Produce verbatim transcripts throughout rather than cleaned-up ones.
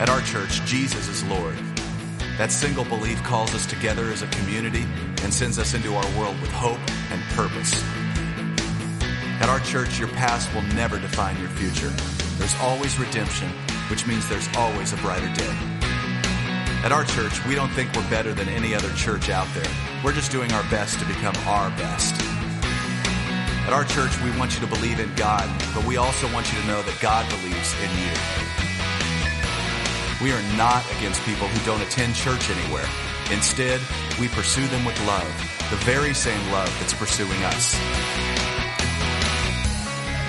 At our church, Jesus is Lord. That single belief calls us together as a community and sends us into our world with hope and purpose. At our church, your past will never define your future. There's always redemption, which means there's always a brighter day. At our church, we don't think we're better than any other church out there. We're just doing our best to become our best. At our church, we want you to believe in God, but we also want you to know that God believes in you. We are not against people who don't attend church anywhere. Instead, we pursue them with love, the very same love that's pursuing us.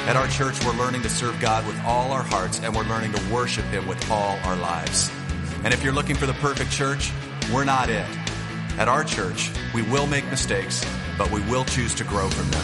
At our church, we're learning to serve God with all our hearts, and we're learning to worship Him with all our lives. And if you're looking for the perfect church, we're not it. At our church, we will make mistakes, but we will choose to grow from them.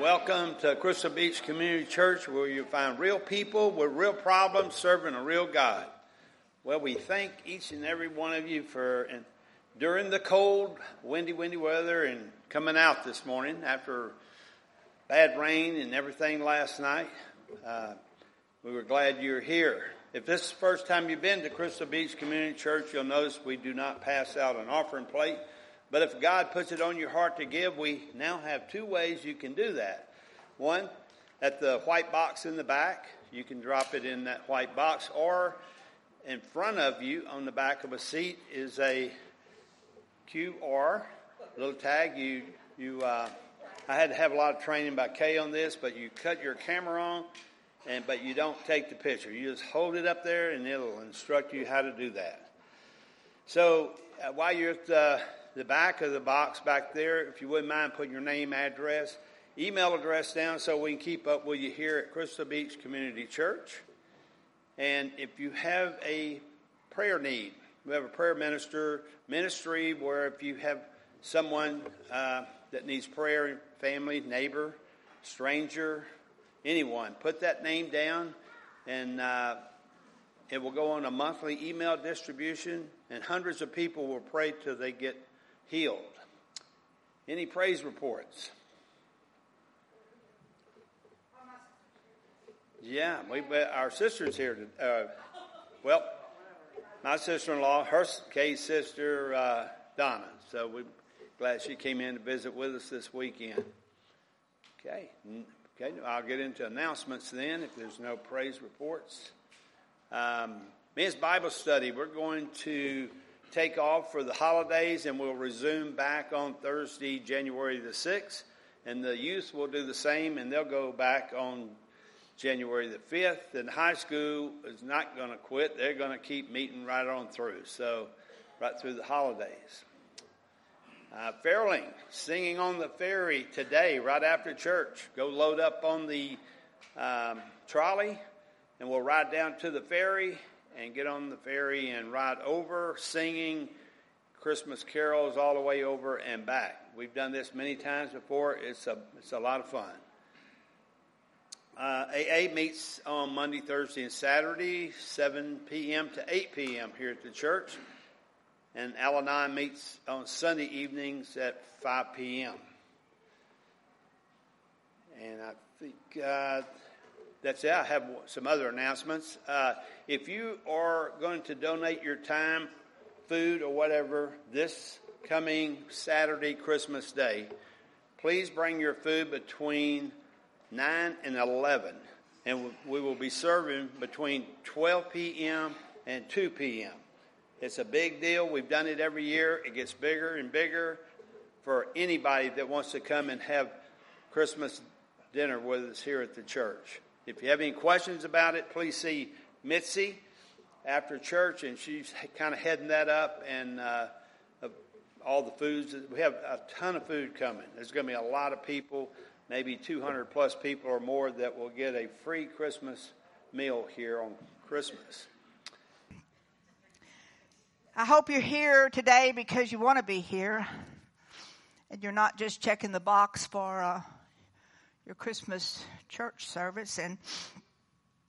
Welcome to Crystal Beach Community Church, where you find real people with real problems serving a real God. Well, we thank each and every one of you for and during the cold, windy, windy weather and coming out this morning after bad rain and everything last night. Uh, we were glad you're here. If this is the first time you've been to Crystal Beach Community Church, you'll notice we do not pass out an offering plate. But if God puts it on your heart to give, we now have two ways you can do that. One, at the white box in the back, you can drop it in that white box, or in front of you on the back of a seat is a Q R, little tag. You, you. Uh, I had to have a lot of training by Kay on this, but you cut your camera on, and but you don't take the picture. You just hold it up there, and it'll instruct you how to do that. So uh, while you're at the... the back of the box back there, if you wouldn't mind putting your name, address, email address down so we can keep up with you here at Crystal Beach Community Church. And if you have a prayer need, we have a prayer minister ministry where if you have someone uh, that needs prayer, family, neighbor, stranger, anyone, put that name down, and uh, it will go on a monthly email distribution, and hundreds of people will pray till they get healed. Any praise reports? Yeah, we, our sister's here. To, uh, well, my sister-in-law, her Kay's sister, uh, Donna. So we're glad she came in to visit with us this weekend. Okay, okay. I'll get into announcements then if there's no praise reports. Um, men's Bible study, we're going to take off for the holidays, and we'll resume back on Thursday, January the sixth, and the youth will do the same, and they'll go back on January the fifth, and high school is not going to quit. They're going to keep meeting right on through, so right through the holidays. Uh, Fairling, singing on the ferry today, right after church. Go load up on the um, trolley, and we'll ride down to the ferry, and get on the ferry and ride over, singing Christmas carols all the way over and back. We've done this many times before. It's a it's a lot of fun. Uh, A A meets on Monday, Thursday, and Saturday, seven p.m. to eight p.m. here at the church. And Al-Anon meets on Sunday evenings at five p.m. And I think... Uh, That's it. I have some other announcements. Uh, if you are going to donate your time, food, or whatever, this coming Saturday, Christmas Day, please bring your food between nine and eleven. And we will be serving between twelve p.m. and two p.m. It's a big deal. We've done it every year. It gets bigger and bigger for anybody that wants to come and have Christmas dinner with us here at the church. If you have any questions about it, please see Mitzi after church, and she's kind of heading that up, and uh, all the foods. We have a ton of food coming. There's going to be a lot of people, maybe two hundred plus people or more, that will get a free Christmas meal here on Christmas. I hope you're here today because you want to be here, and you're not just checking the box for uh, your Christmas church service. And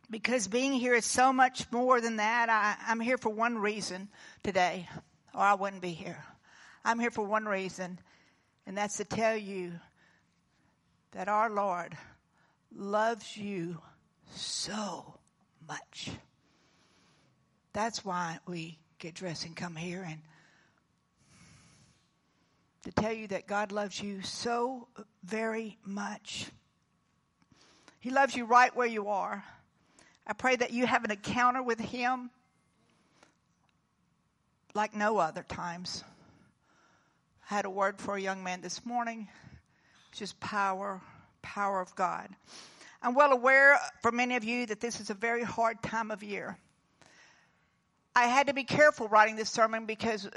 because being here is so much more than that, I, I'm here for one reason today, or I wouldn't be here. I'm here for one reason, and that's to tell you that our Lord loves you so much. That's why we get dressed and come here, and to tell you that God loves you so very much. He loves you right where you are. I pray that you have an encounter with Him like no other times. I had a word for a young man this morning. It's just power, power of God. I'm well aware for many of you that this is a very hard time of year. I had to be careful writing this sermon because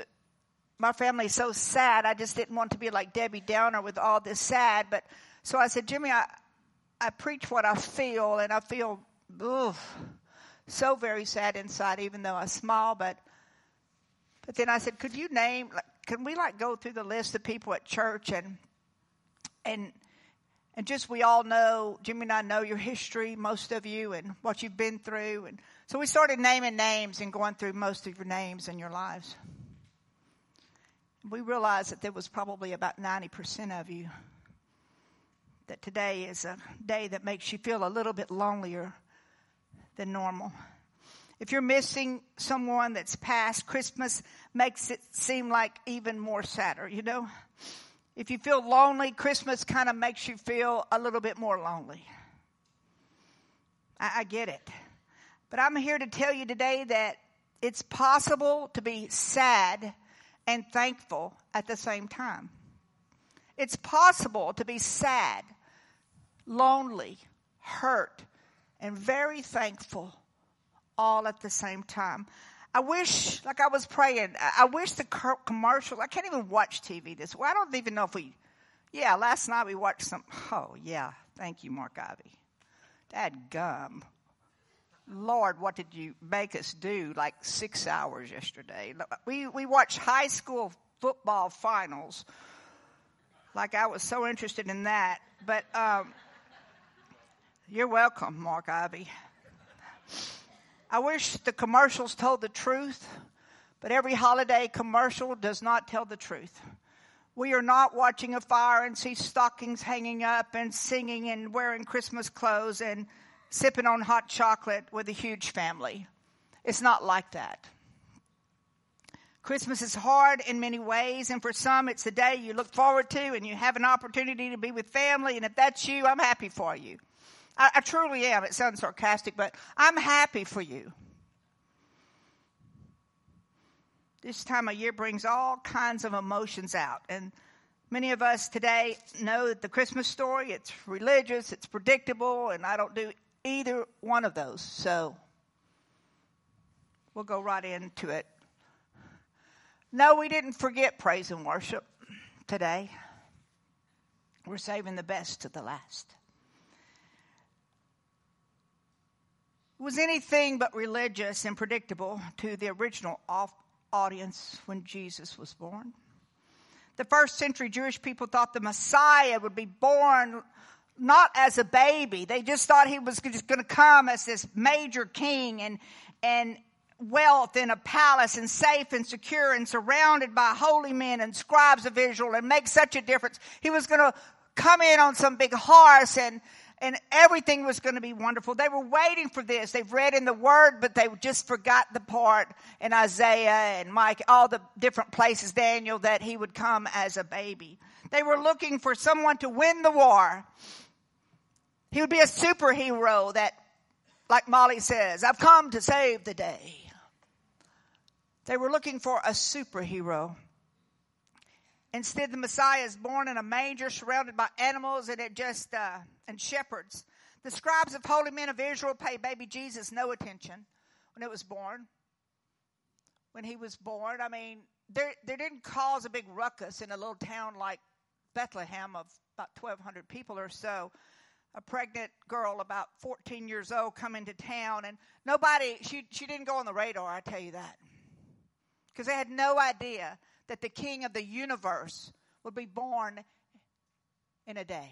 my family is so sad. I just didn't want to be like Debbie Downer with all this sad. But so I said, Jimmy, I, I preach what I feel, and I feel ugh, so very sad inside, even though I smile. But but then I said, could you name... Like, Can we like go through the list of people at church and and and just we all know, Jimmy and I know your history, most of you, and what you've been through. And so we started naming names and going through most of your names and your lives. We realized that there was probably about ninety percent of you that today is a day that makes you feel a little bit lonelier than normal. If you're missing someone that's passed, Christmas makes it seem like even more sadder, you know. If you feel lonely, Christmas kind of makes you feel a little bit more lonely. I, I get it. But I'm here to tell you today that it's possible to be sad and thankful at the same time. It's possible to be sad, lonely, hurt, and very thankful all at the same time. I wish, like I was praying, I wish the commercial, I can't even watch T V this way. I don't even know if we, yeah, last night we watched some, oh, yeah, thank you, Mark Ivey. Dad gum. Lord, what did you make us do like six hours yesterday? We, we watched high school football finals. Like I was so interested in that. But um, you're welcome, Mark Ivey. I wish the commercials told the truth, but every holiday commercial does not tell the truth. We are not watching a fire and see stockings hanging up and singing and wearing Christmas clothes and sipping on hot chocolate with a huge family. It's not like that. Christmas is hard in many ways, and for some it's the day you look forward to and you have an opportunity to be with family, and if that's you, I'm happy for you. I, I truly am. It sounds sarcastic, but I'm happy for you. This time of year brings all kinds of emotions out. And many of us today know that the Christmas story, it's religious, it's predictable, and I don't do either one of those. So we'll go right into it. No, we didn't forget praise and worship today. We're saving the best to the last. Was anything but religious and predictable to the original audience when Jesus was born. The first century Jewish people thought the Messiah would be born not as a baby. They just thought he was just going to come as this major king and and wealth in a palace and safe and secure and surrounded by holy men and scribes of Israel and make such a difference. He was going to come in on some big horse and And everything was going to be wonderful. They were waiting for this. They've read in the Word, but they just forgot the part in Isaiah and Micah, all the different places, Daniel, that he would come as a baby. They were looking for someone to win the war. He would be a superhero that, like Molly says, I've come to save the day. They were looking for a superhero. Instead, the Messiah is born in a manger surrounded by animals and it just uh, and shepherds. The scribes of holy men of Israel paid baby Jesus no attention when it was born. When he was born, I mean, there there didn't cause a big ruckus in a little town like Bethlehem of about twelve hundred people or so. A pregnant girl about fourteen years old come into town, and nobody, she she didn't go on the radar, I tell you that. Because they had no idea that the king of the universe would be born in a day.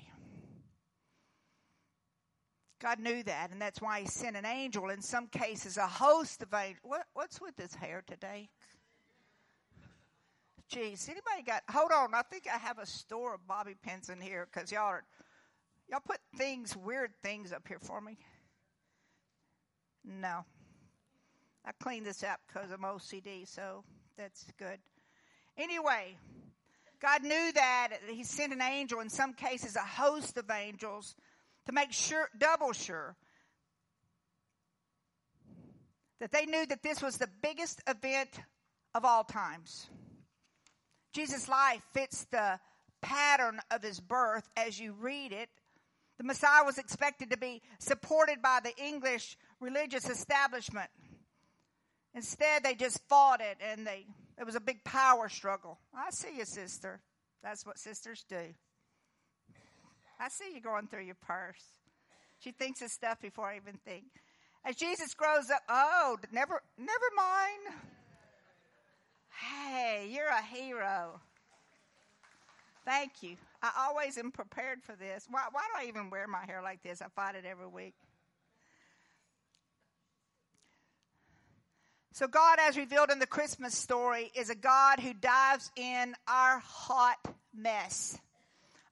God knew that, and that's why he sent an angel, in some cases a host of angels. What, what's with this hair today? Jeez, anybody got, hold on, I think I have a store of bobby pins in here, because y'all are, y'all put things, weird things up here for me. No. I cleaned this up because I'm O C D, so that's good. Anyway, God knew that. He sent an angel, in some cases a host of angels, to make sure, double sure, that they knew that this was the biggest event of all times. Jesus' life fits the pattern of his birth as you read it. The Messiah was expected to be supported by the English religious establishment. Instead, they just fought it, and they it was a big power struggle. I see you, sister. That's what sisters do. I see you going through your purse. She thinks of stuff before I even think. As Jesus grows up, oh, never, never mind. Hey, you're a hero. Thank you. I always am prepared for this. Why, why do I even wear my hair like this? I fight it every week. So God, as revealed in the Christmas story, is a God who dives in our hot mess,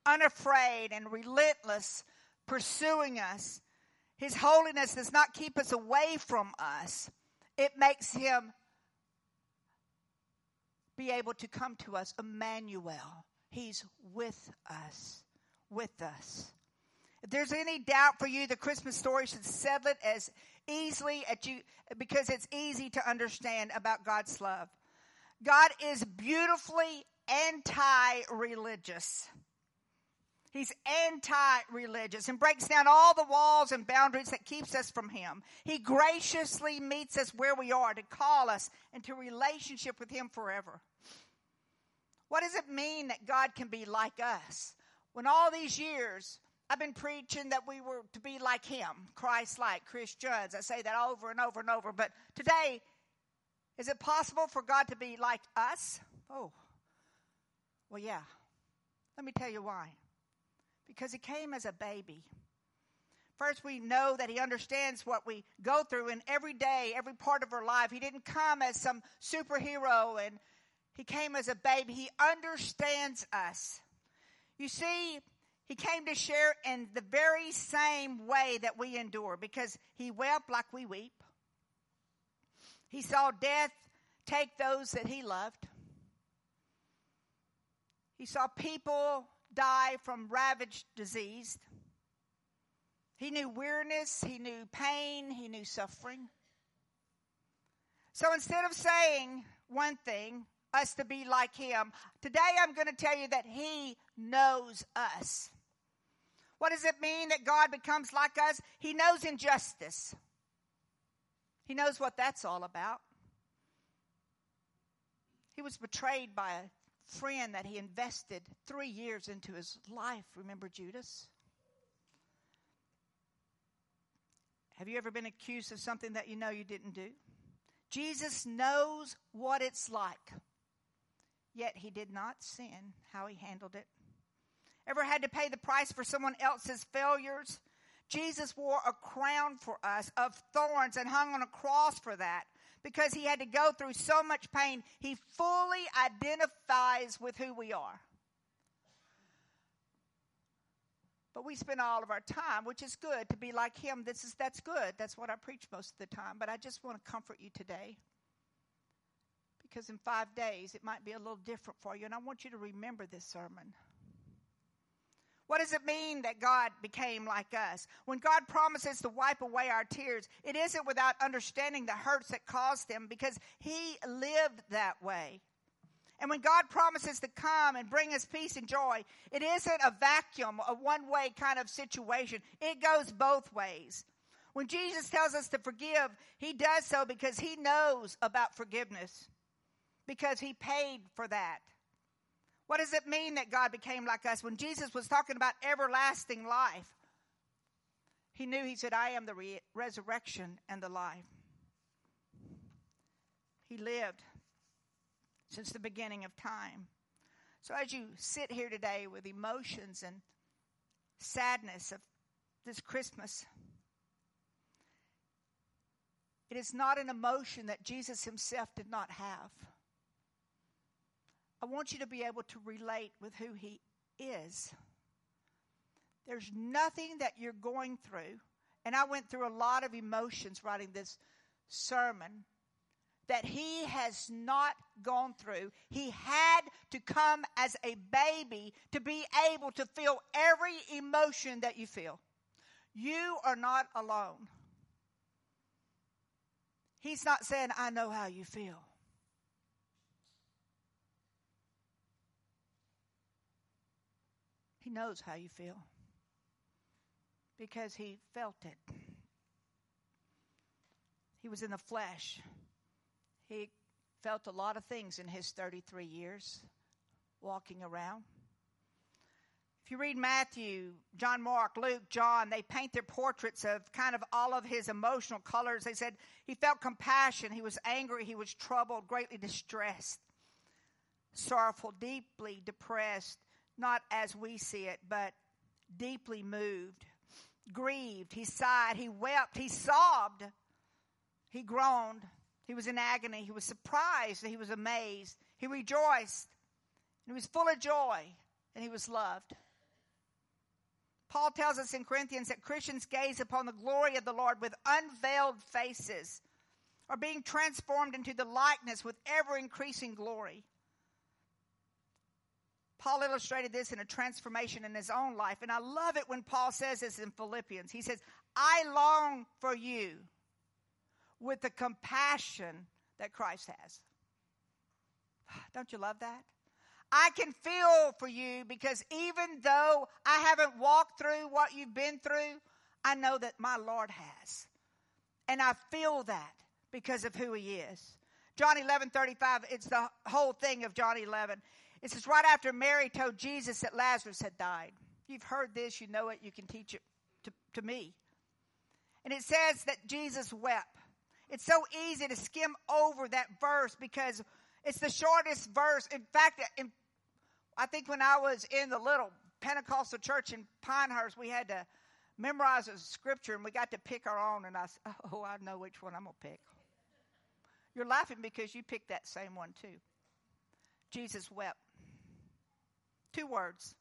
unafraid and relentless, pursuing us. His holiness does not keep us away from us. It makes him be able to come to us. Emmanuel, he's with us, with us. If there's any doubt for you, the Christmas story should settle it as easily at you, because it's easy to understand about God's love. God is beautifully anti-religious. He's anti-religious and breaks down all the walls and boundaries that keeps us from him. He graciously meets us where we are to call us into relationship with him forever. What does it mean that God can be like us? When all these years I've been preaching that we were to be like him, Christ-like Christians. I say that over and over and over. But today, is it possible for God to be like us? Oh, well, yeah. Let me tell you why. Because he came as a baby. First, we know that he understands what we go through in every day, every part of our life. He didn't come as some superhero, and he came as a baby. He understands us. You see, he came to share in the very same way that we endure, because he wept like we weep. He saw death take those that he loved. He saw people die from ravaged disease. He knew weariness. He knew pain. He knew suffering. So instead of saying one thing, us to be like him, today I'm going to tell you that he knows us. What does it mean that God becomes like us? He knows injustice. He knows what that's all about. He was betrayed by a friend that he invested three years into his life. Remember Judas? Have you ever been accused of something that you know you didn't do? Jesus knows what it's like. Yet he did not sin, how he handled it. Ever had to pay the price for someone else's failures? Jesus wore a crown for us of thorns and hung on a cross for that. Because he had to go through so much pain, he fully identifies with who we are. But we spend all of our time, which is good, to be like him. This is that's good. That's what I preach most of the time. But I just want to comfort you today. Because in five days, it might be a little different for you. And I want you to remember this sermon. What does it mean that God became like us? When God promises to wipe away our tears, it isn't without understanding the hurts that caused them, because he lived that way. And when God promises to come and bring us peace and joy, it isn't a vacuum, a one-way kind of situation. It goes both ways. When Jesus tells us to forgive, he does so because he knows about forgiveness, because he paid for that. What does it mean that God became like us? When Jesus was talking about everlasting life, he knew, he said, I am the re- resurrection and the life. He lived since the beginning of time. So as you sit here today with emotions and sadness of this Christmas, it is not an emotion that Jesus himself did not have. I want you to be able to relate with who he is. There's nothing that you're going through, and I went through a lot of emotions writing this sermon, that he has not gone through. He had to come as a baby to be able to feel every emotion that you feel. You are not alone. He's not saying, I know how you feel. He knows how you feel because he felt it. He was in the flesh. He felt a lot of things in his thirty-three years walking around. If you read Matthew, John, Mark, Luke, John, they paint their portraits of kind of all of his emotional colors. They said he felt compassion. He was angry. He was troubled, greatly distressed, sorrowful, deeply depressed, not as we see it, but deeply moved, grieved. He sighed. He wept. He sobbed. He groaned. He was in agony. He was surprised. He was amazed. He rejoiced. He was full of joy. And he was loved. Paul tells us in Corinthians that Christians gaze upon the glory of the Lord with unveiled faces, are being transformed into the likeness with ever-increasing glory. Paul illustrated this in a transformation in his own life. And I love it when Paul says this in Philippians. He says, I long for you with the compassion that Christ has. Don't you love that? I can feel for you because even though I haven't walked through what you've been through, I know that my Lord has. And I feel that because of who he is. John eleven thirty-five, it's the whole thing of John eleven. It says right after Mary told Jesus that Lazarus had died. You've heard this, you know it, you can teach it to, to me. And it says that Jesus wept. It's so easy to skim over that verse because it's the shortest verse. In fact, in, I think when I was in the little Pentecostal church in Pinehurst, we had to memorize a scripture and we got to pick our own. And I said, oh, I know which one I'm going to pick. You're laughing because you picked that same one too. Jesus wept. Two words.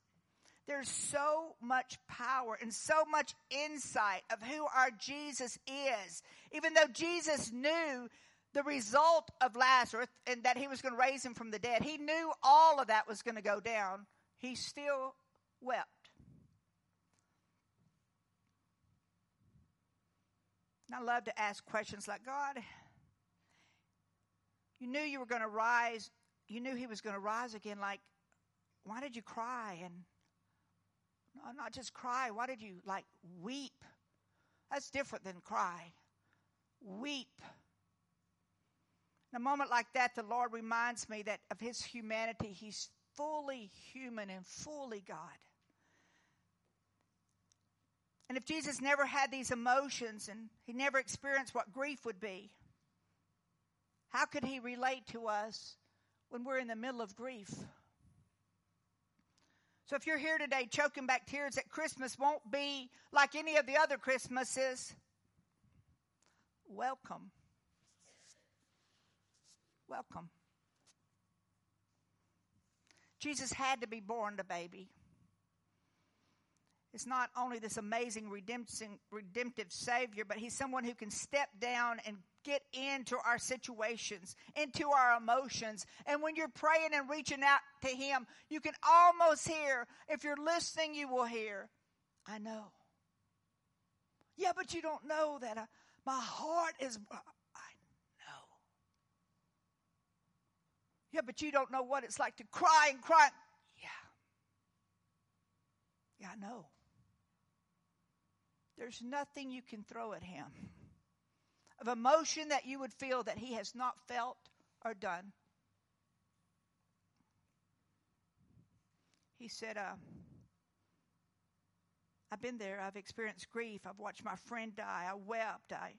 There's so much power and so much insight of who our Jesus is. Even though Jesus knew the result of Lazarus and that he was going to raise him from the dead, he knew all of that was going to go down. He still wept. And I love to ask questions like, God, you knew you were going to rise. You knew he was going to rise again. Like, why did you cry? And not just cry. Why did you, like, weep? That's different than cry. Weep. In a moment like that, the Lord reminds me that of his humanity. He's fully human and fully God. And if Jesus never had these emotions and he never experienced what grief would be, how could he relate to us when we're in the middle of grief? So if you're here today choking back tears, that Christmas won't be like any of the other Christmases. Welcome. Welcome. Jesus had to be born a baby. It's not only this amazing redemptive Savior, but he's someone who can step down and get into our situations, into our emotions. And when you're praying and reaching out to him, you can almost hear, if you're listening, you will hear, I know. Yeah, but you don't know that I, my heart is, I know. Yeah, but you don't know what it's like to cry and cry. Yeah. Yeah, I know. There's nothing you can throw at him of emotion that you would feel that he has not felt or done. He said, uh, I've been there. I've experienced grief. I've watched my friend die. I wept. I.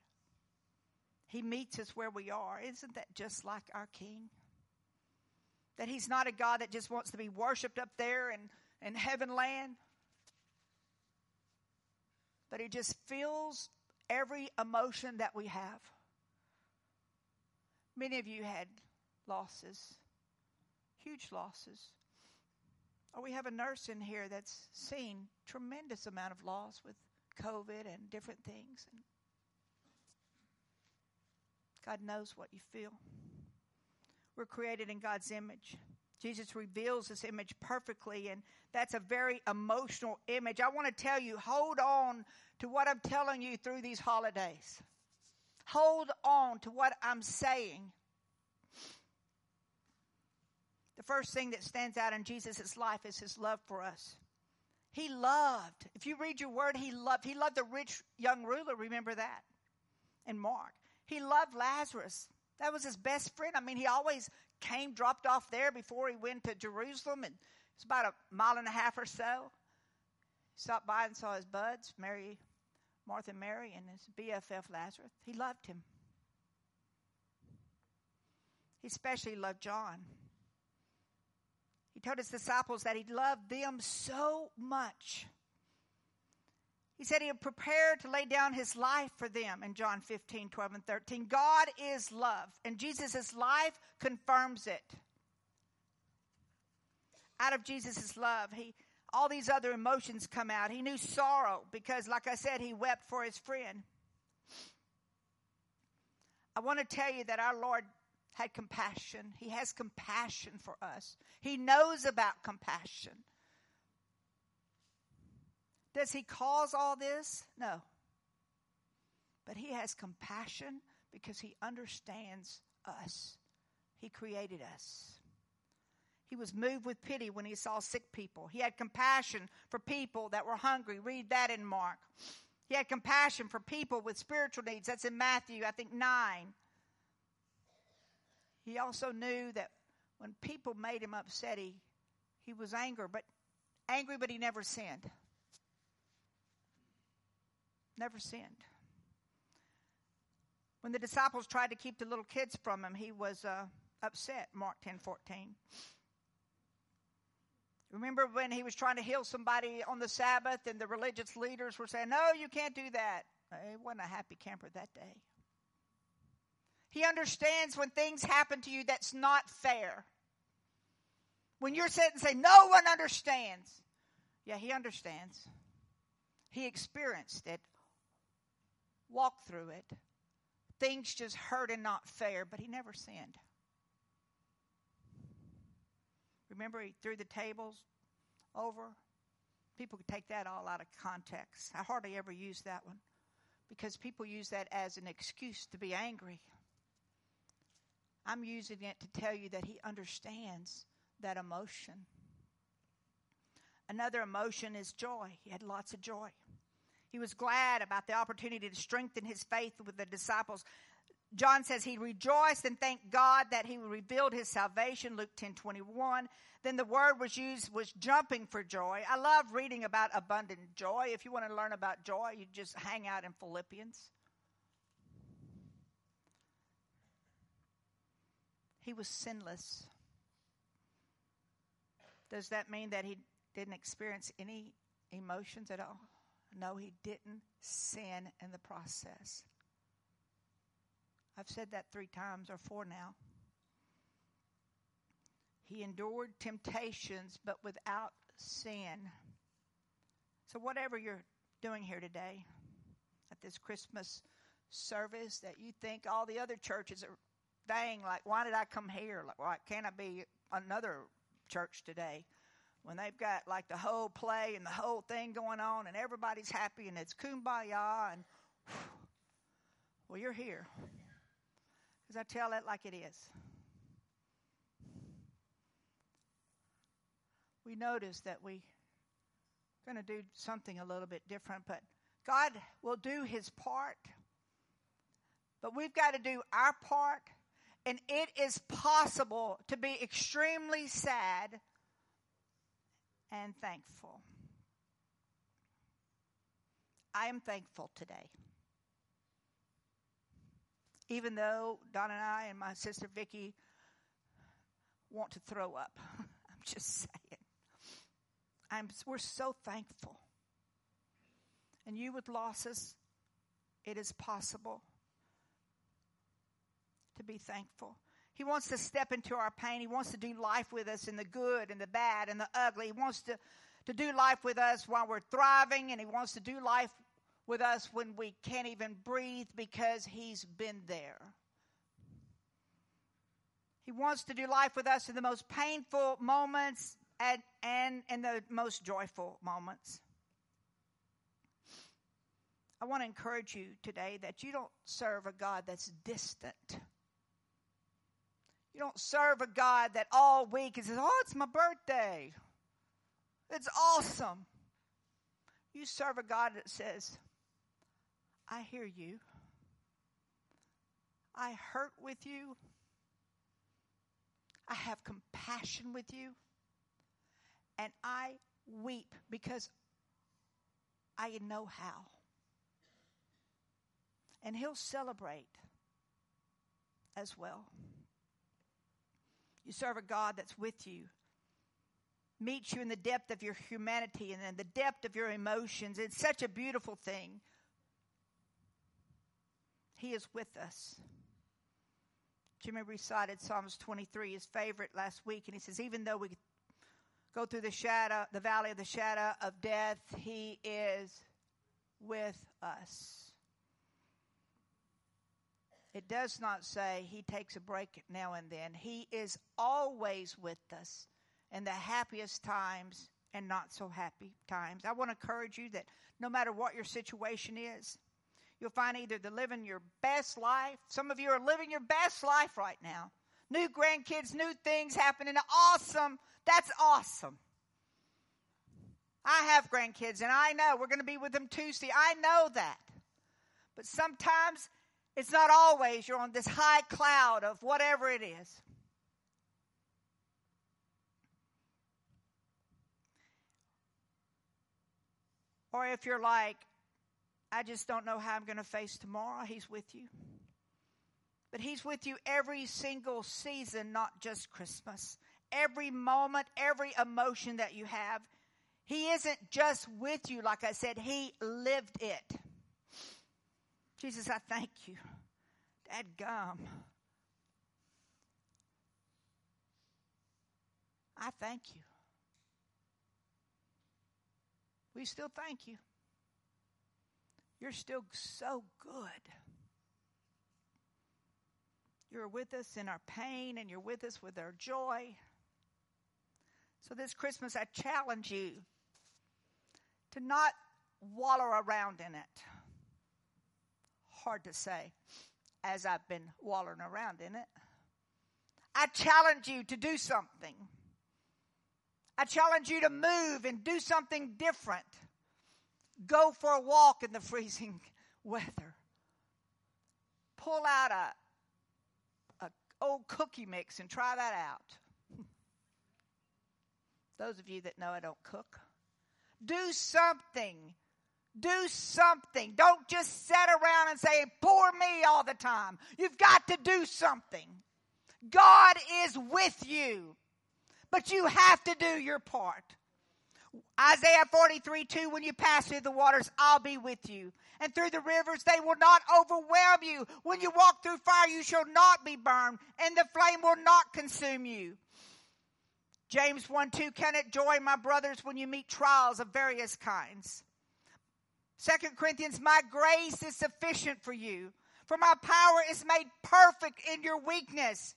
He meets us where we are. Isn't that just like our King? That he's not a God that just wants to be worshipped up there in, in heaven land. But he just feels every emotion that we have. Many of you had losses, huge losses. Or we have a nurse in here that's seen tremendous amount of loss with COVID and different things. And God knows what you feel. We're created in God's image. Jesus reveals this image perfectly, and that's a very emotional image. I want to tell you, hold on to what I'm telling you through these holidays. Hold on to what I'm saying. The first thing that stands out in Jesus' life is his love for us. He loved. If you read your word, he loved. He loved the rich young ruler. Remember that in Mark. He loved Lazarus. That was his best friend. I mean, he always came, dropped off there before he went to Jerusalem. And it's about a mile and a half or so. He stopped by and saw his buds, Mary, Martha and Mary, and his B F F Lazarus. He loved him. He especially loved John. He told his disciples that he loved them so much. He said he had prepared to lay down his life for them in John fifteen, twelve, and thirteen. God is love, and Jesus' life confirms it. Out of Jesus' love, he all these other emotions come out. He knew sorrow because, like I said, he wept for his friend. I want to tell you that our Lord had compassion. He has compassion for us. He knows about compassion. Does he cause all this? No. But he has compassion because he understands us. He created us. He was moved with pity when he saw sick people. He had compassion for people that were hungry. Read that in Mark. He had compassion for people with spiritual needs. That's in Matthew, I think, nine. He also knew that when people made him upset, he, he was angry, but angry, but he never sinned. Never sinned. When the disciples tried to keep the little kids from him, he was uh, upset, Mark ten, fourteen. Remember when he was trying to heal somebody on the Sabbath and the religious leaders were saying, no, you can't do that. He wasn't a happy camper that day. He understands when things happen to you that's not fair. When you're sitting and saying, no one understands. Yeah, he understands. He experienced it, walked through it. Things just hurt and not fair, but he never sinned. Remember, he threw the tables over. People could take that all out of context. I hardly ever use that one because people use that as an excuse to be angry. I'm using it to tell you that he understands that emotion. Another emotion is joy. He had lots of joy. He was glad about the opportunity to strengthen his faith with the disciples. John says he rejoiced and thanked God that he revealed his salvation, Luke ten, twenty-one. Then the word was used was jumping for joy. I love reading about abundant joy. If you want to learn about joy, you just hang out in Philippians. He was sinless. Does that mean that he didn't experience any emotions at all? No, he didn't sin in the process. I've said that three times or four now. He endured temptations, but without sin. So whatever you're doing here today at this Christmas service that you think all the other churches are dang, like, why did I come here? Like, why can't I be another church today? When they've got like the whole play and the whole thing going on and everybody's happy and it's kumbaya and, whew, well, you're here. Because I tell it like it is. we notice that we're going to do something a little bit different. But God will do his part. But we've got to do our part. And it is possible to be extremely sad and thankful. I am thankful today. Even though Donna and I and my sister Vicki want to throw up. I'm just saying. I'm, we're so thankful. And you with losses, it is possible to be thankful. He wants to step into our pain. He wants to do life with us in the good and the bad and the ugly. He wants to, to do life with us while we're thriving. And he wants to do life with us when we can't even breathe because he's been there. He wants to do life with us in the most painful moments and, and in the most joyful moments. I want to encourage you today that you don't serve a God that's distant. You don't serve a God that all week is, oh, it's my birthday. It's awesome. You serve a God that says, I hear you. I hurt with you. I have compassion with you. And I weep because I know how. And he'll celebrate as well. You serve a God that's with you. Meets you in the depth of your humanity and in the depth of your emotions. It's such a beautiful thing. He is with us. Jimmy recited Psalms twenty-three, his favorite, last week. And he says, even though we go through the shadow, the valley of the shadow of death, he is with us. It does not say he takes a break now and then. He is always with us in the happiest times and not so happy times. I want to encourage you that no matter what your situation is, you'll find either they're living your best life. Some of you are living your best life right now. New grandkids, new things happening. Awesome. That's awesome. I have grandkids, and I know we're going to be with them Tuesday. I know that. But sometimes it's not always you're on this high cloud of whatever it is. Or if you're like, I just don't know how I'm going to face tomorrow. He's with you. But he's with you every single season, not just Christmas. Every moment, every emotion that you have. He isn't just with you. Like I said, he lived it. Jesus, I thank you. Dadgum. I thank you. We still thank you. You're still so good. You're with us in our pain, and you're with us with our joy. So this Christmas, I challenge you to not wallow around in it. Hard to say, as I've been wallowing around in it. I challenge you to do something. I challenge you to move and do something different. Go for a walk in the freezing weather. Pull out a, a old cookie mix and try that out. Those of you that know I don't cook. Do something. Do something. Don't just sit around and say, poor me all the time. You've got to do something. God is with you. But you have to do your part. Isaiah forty-three two, when you pass through the waters, I'll be with you. And through the rivers, they will not overwhelm you. When you walk through fire, you shall not be burned, and the flame will not consume you. James one two, count it joy, my brothers, when you meet trials of various kinds. Second Corinthians, my grace is sufficient for you, for my power is made perfect in your weakness.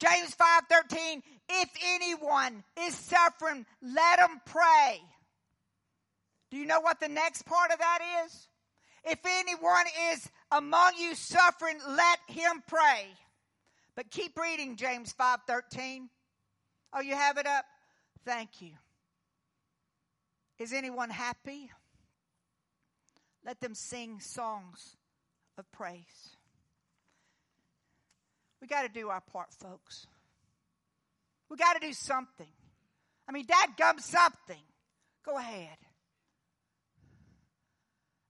James five thirteen, if anyone is suffering, let them pray. Do you know what the next part of that is? If anyone is among you suffering, let him pray. But keep reading James five thirteen. Oh, you have it up? Thank you. Is anyone happy? Let them sing songs of praise. We got to do our part, folks. We got to do something. I mean, dadgum something. Go ahead.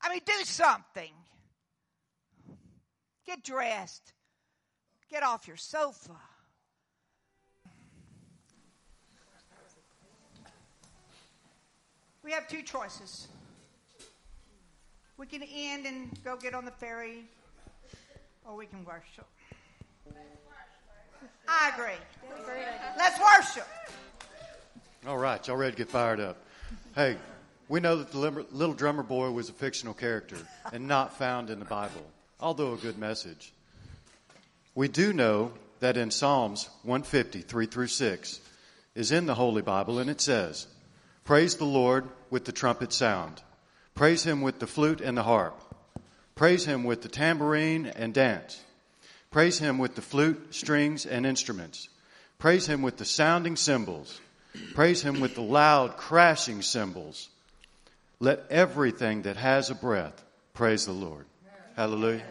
I mean, do something. Get dressed. Get off your sofa. We have two choices. We can end and go get on the ferry, or we can worship. I agree. Let's worship. All right, y'all ready to get fired up? Hey, we know that the little drummer boy was a fictional character and not found in the Bible, although a good message. We do know that in Psalms one fifty, three through six is in the Holy Bible, and it says, "Praise the Lord with the trumpet sound. Praise him with the flute and the harp. Praise him with the tambourine and dance. Praise him with the flute, strings, and instruments. Praise him with the sounding cymbals. Praise him with the loud, crashing cymbals. Let everything that has a breath praise the Lord." Hallelujah.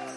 Yeah.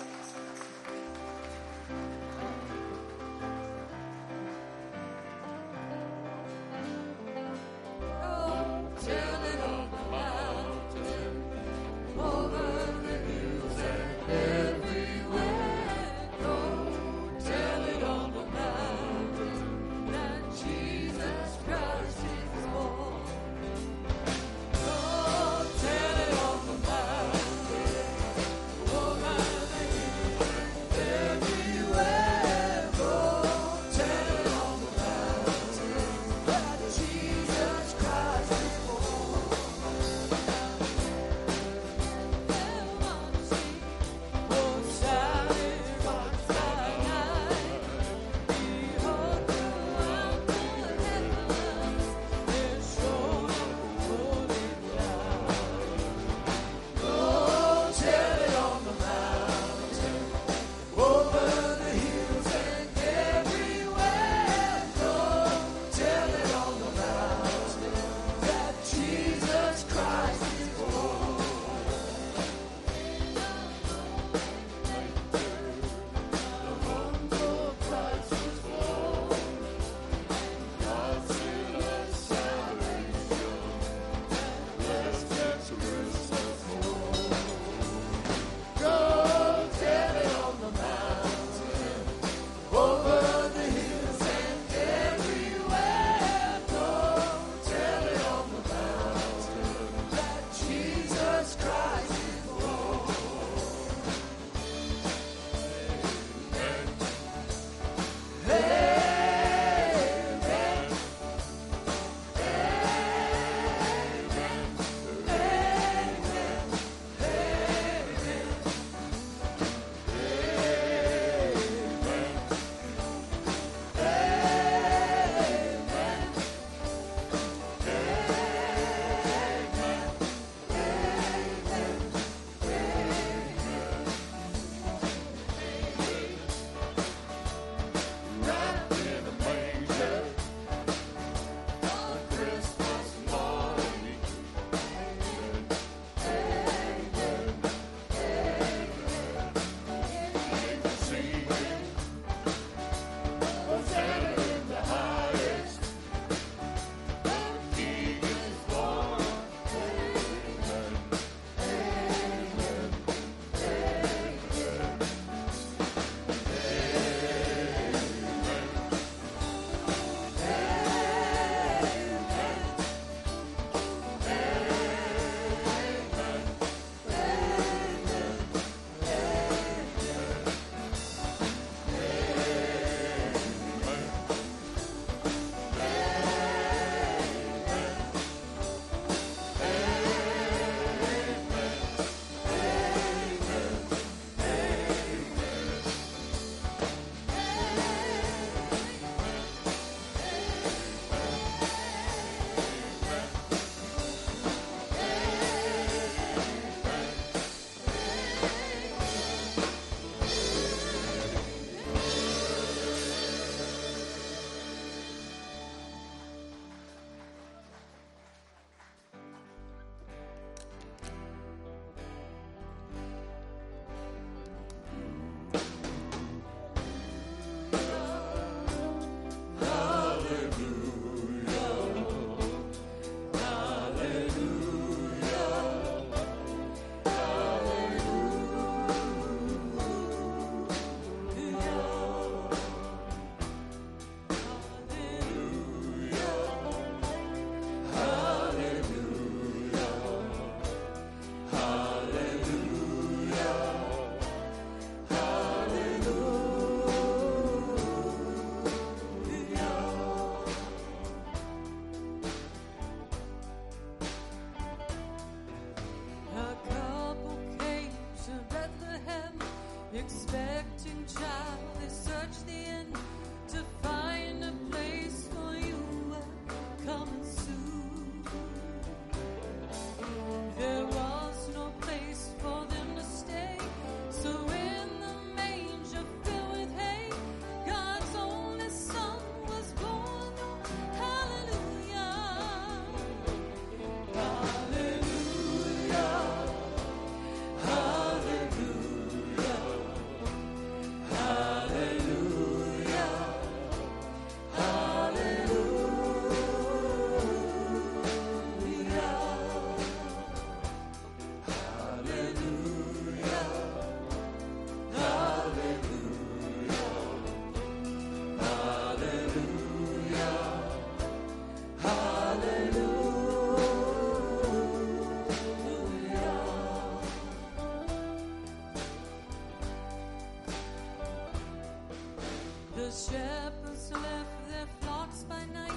The shepherds left their flocks by night,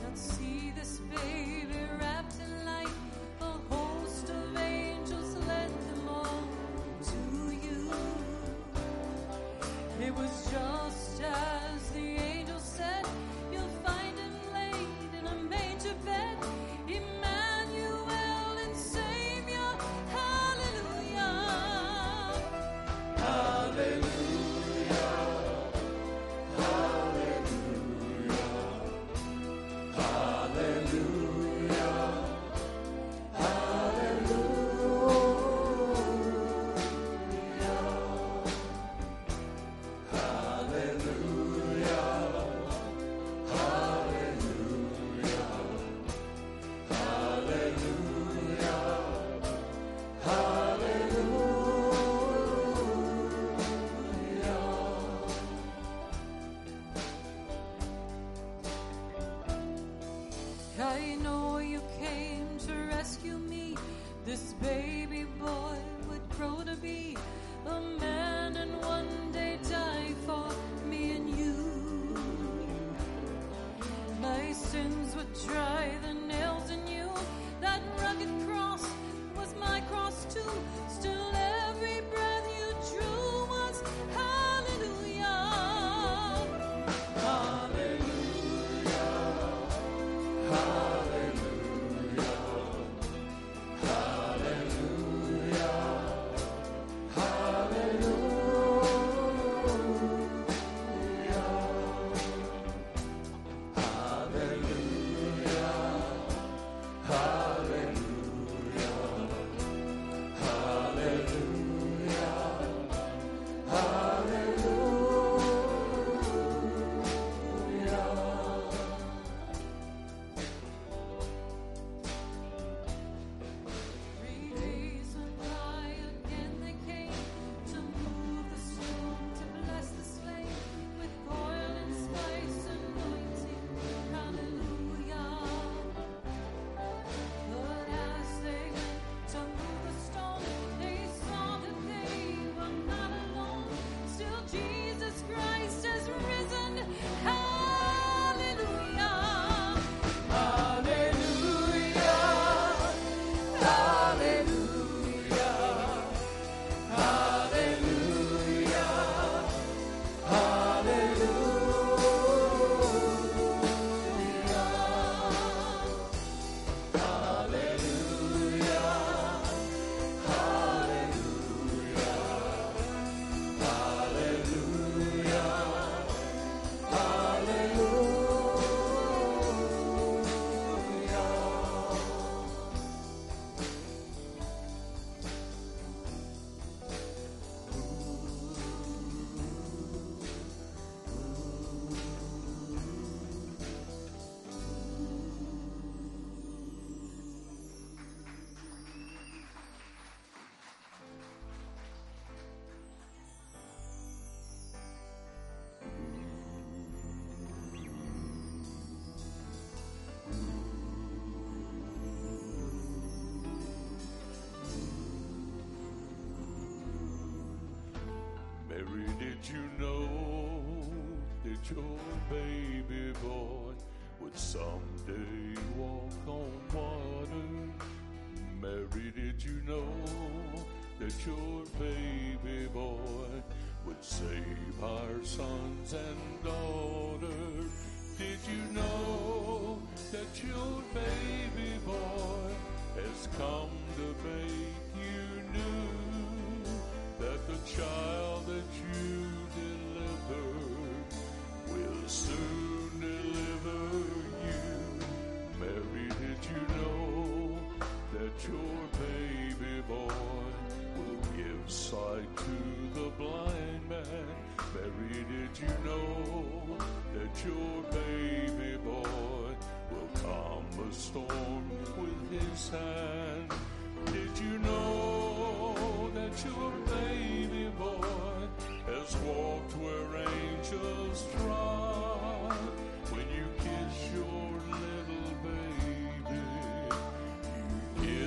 now see this baby wrapped in light. A host of angels led them all to you. It was just as the angel said, you'll find him laid in a manger bed. Emmanuel and Savior, hallelujah. Hallelujah. Mary, did you know that your baby boy would someday walk on water? Mary, did you know that your baby boy would save our sons and daughters? Did you know that your baby boy has come to make you new? That the child that you delivered will soon deliver you. Mary, did you know that your baby boy will give sight to the blind man? Mary, did you know that your baby boy will calm the storm with his hand? Did you know that your baby boy has walked where angels trod? When you kiss your little baby, you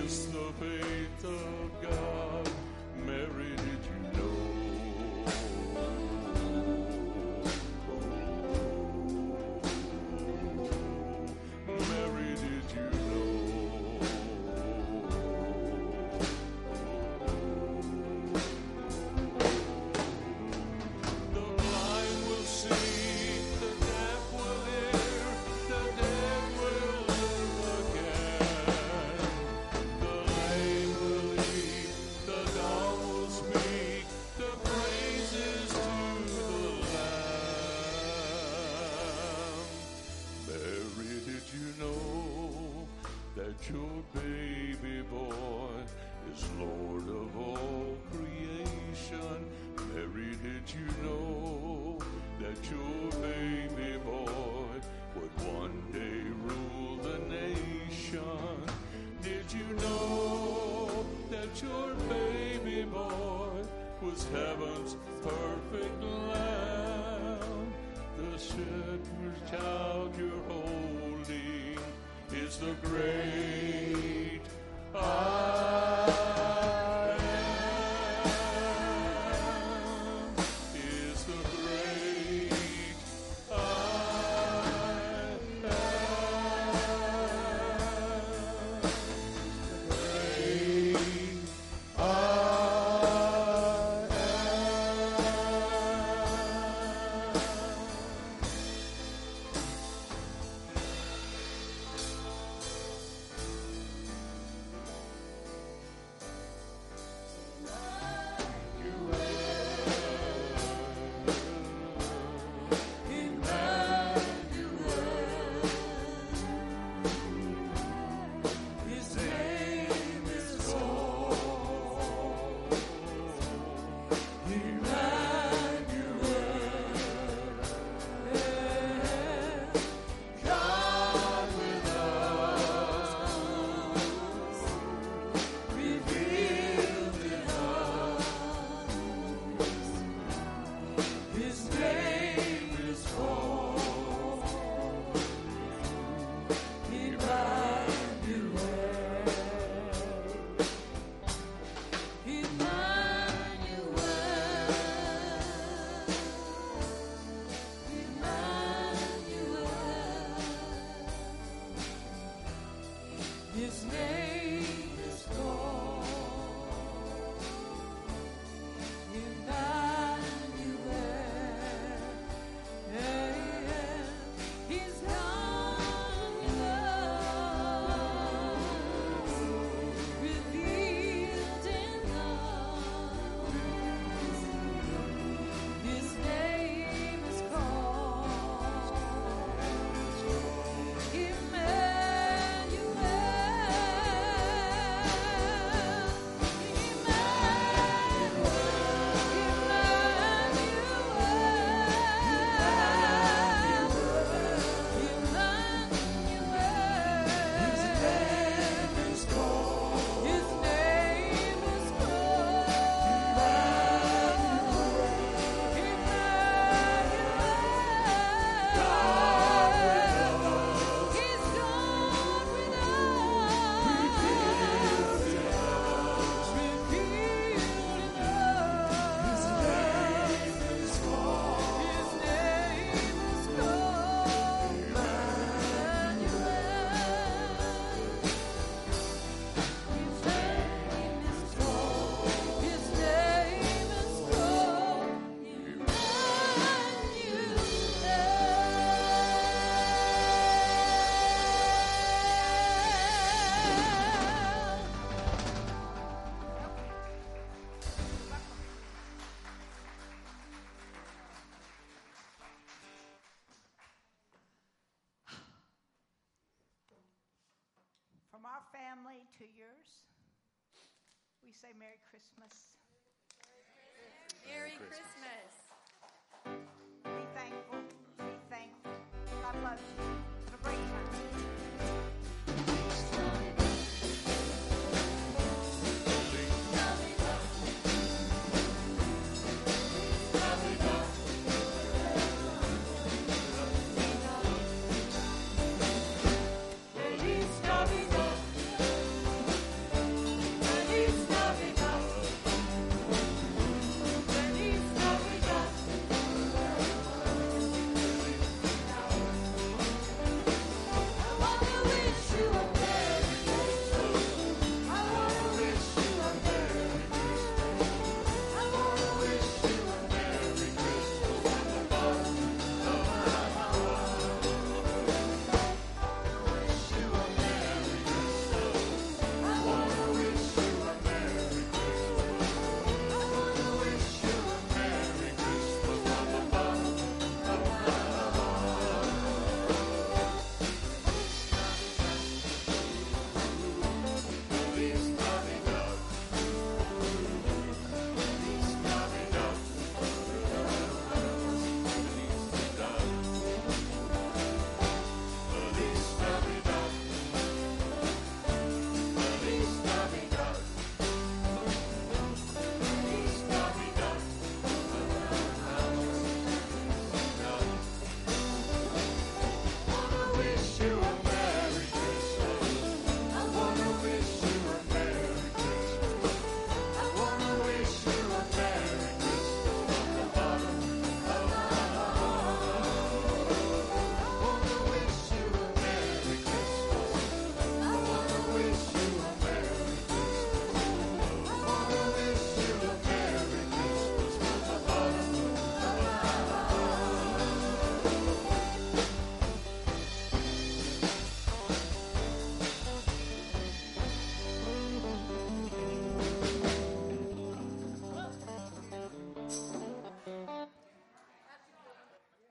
kiss the faith of God. Mary, did you know? your baby boy is Lord of all creation. Mary, did you know that your baby boy would one day rule the nation? Did you know that your baby boy was heaven's perfect lamb? The shepherd's child you're holding is the great I Am, is the great I Am, great I Am. You His name is Lord, Emmanuel, God with us, revealed in us. His name is Paul, Emmanuel, Emmanuel, Emmanuel. His name is called Emmanuel. He's God with us, revealed in us. His name is called Emmanuel. From our family to yours, we say Merry Christmas. Merry Christmas. Be thankful. Be thankful. God loves you. Have a great time. Lovely, lovely, lovely, lovely,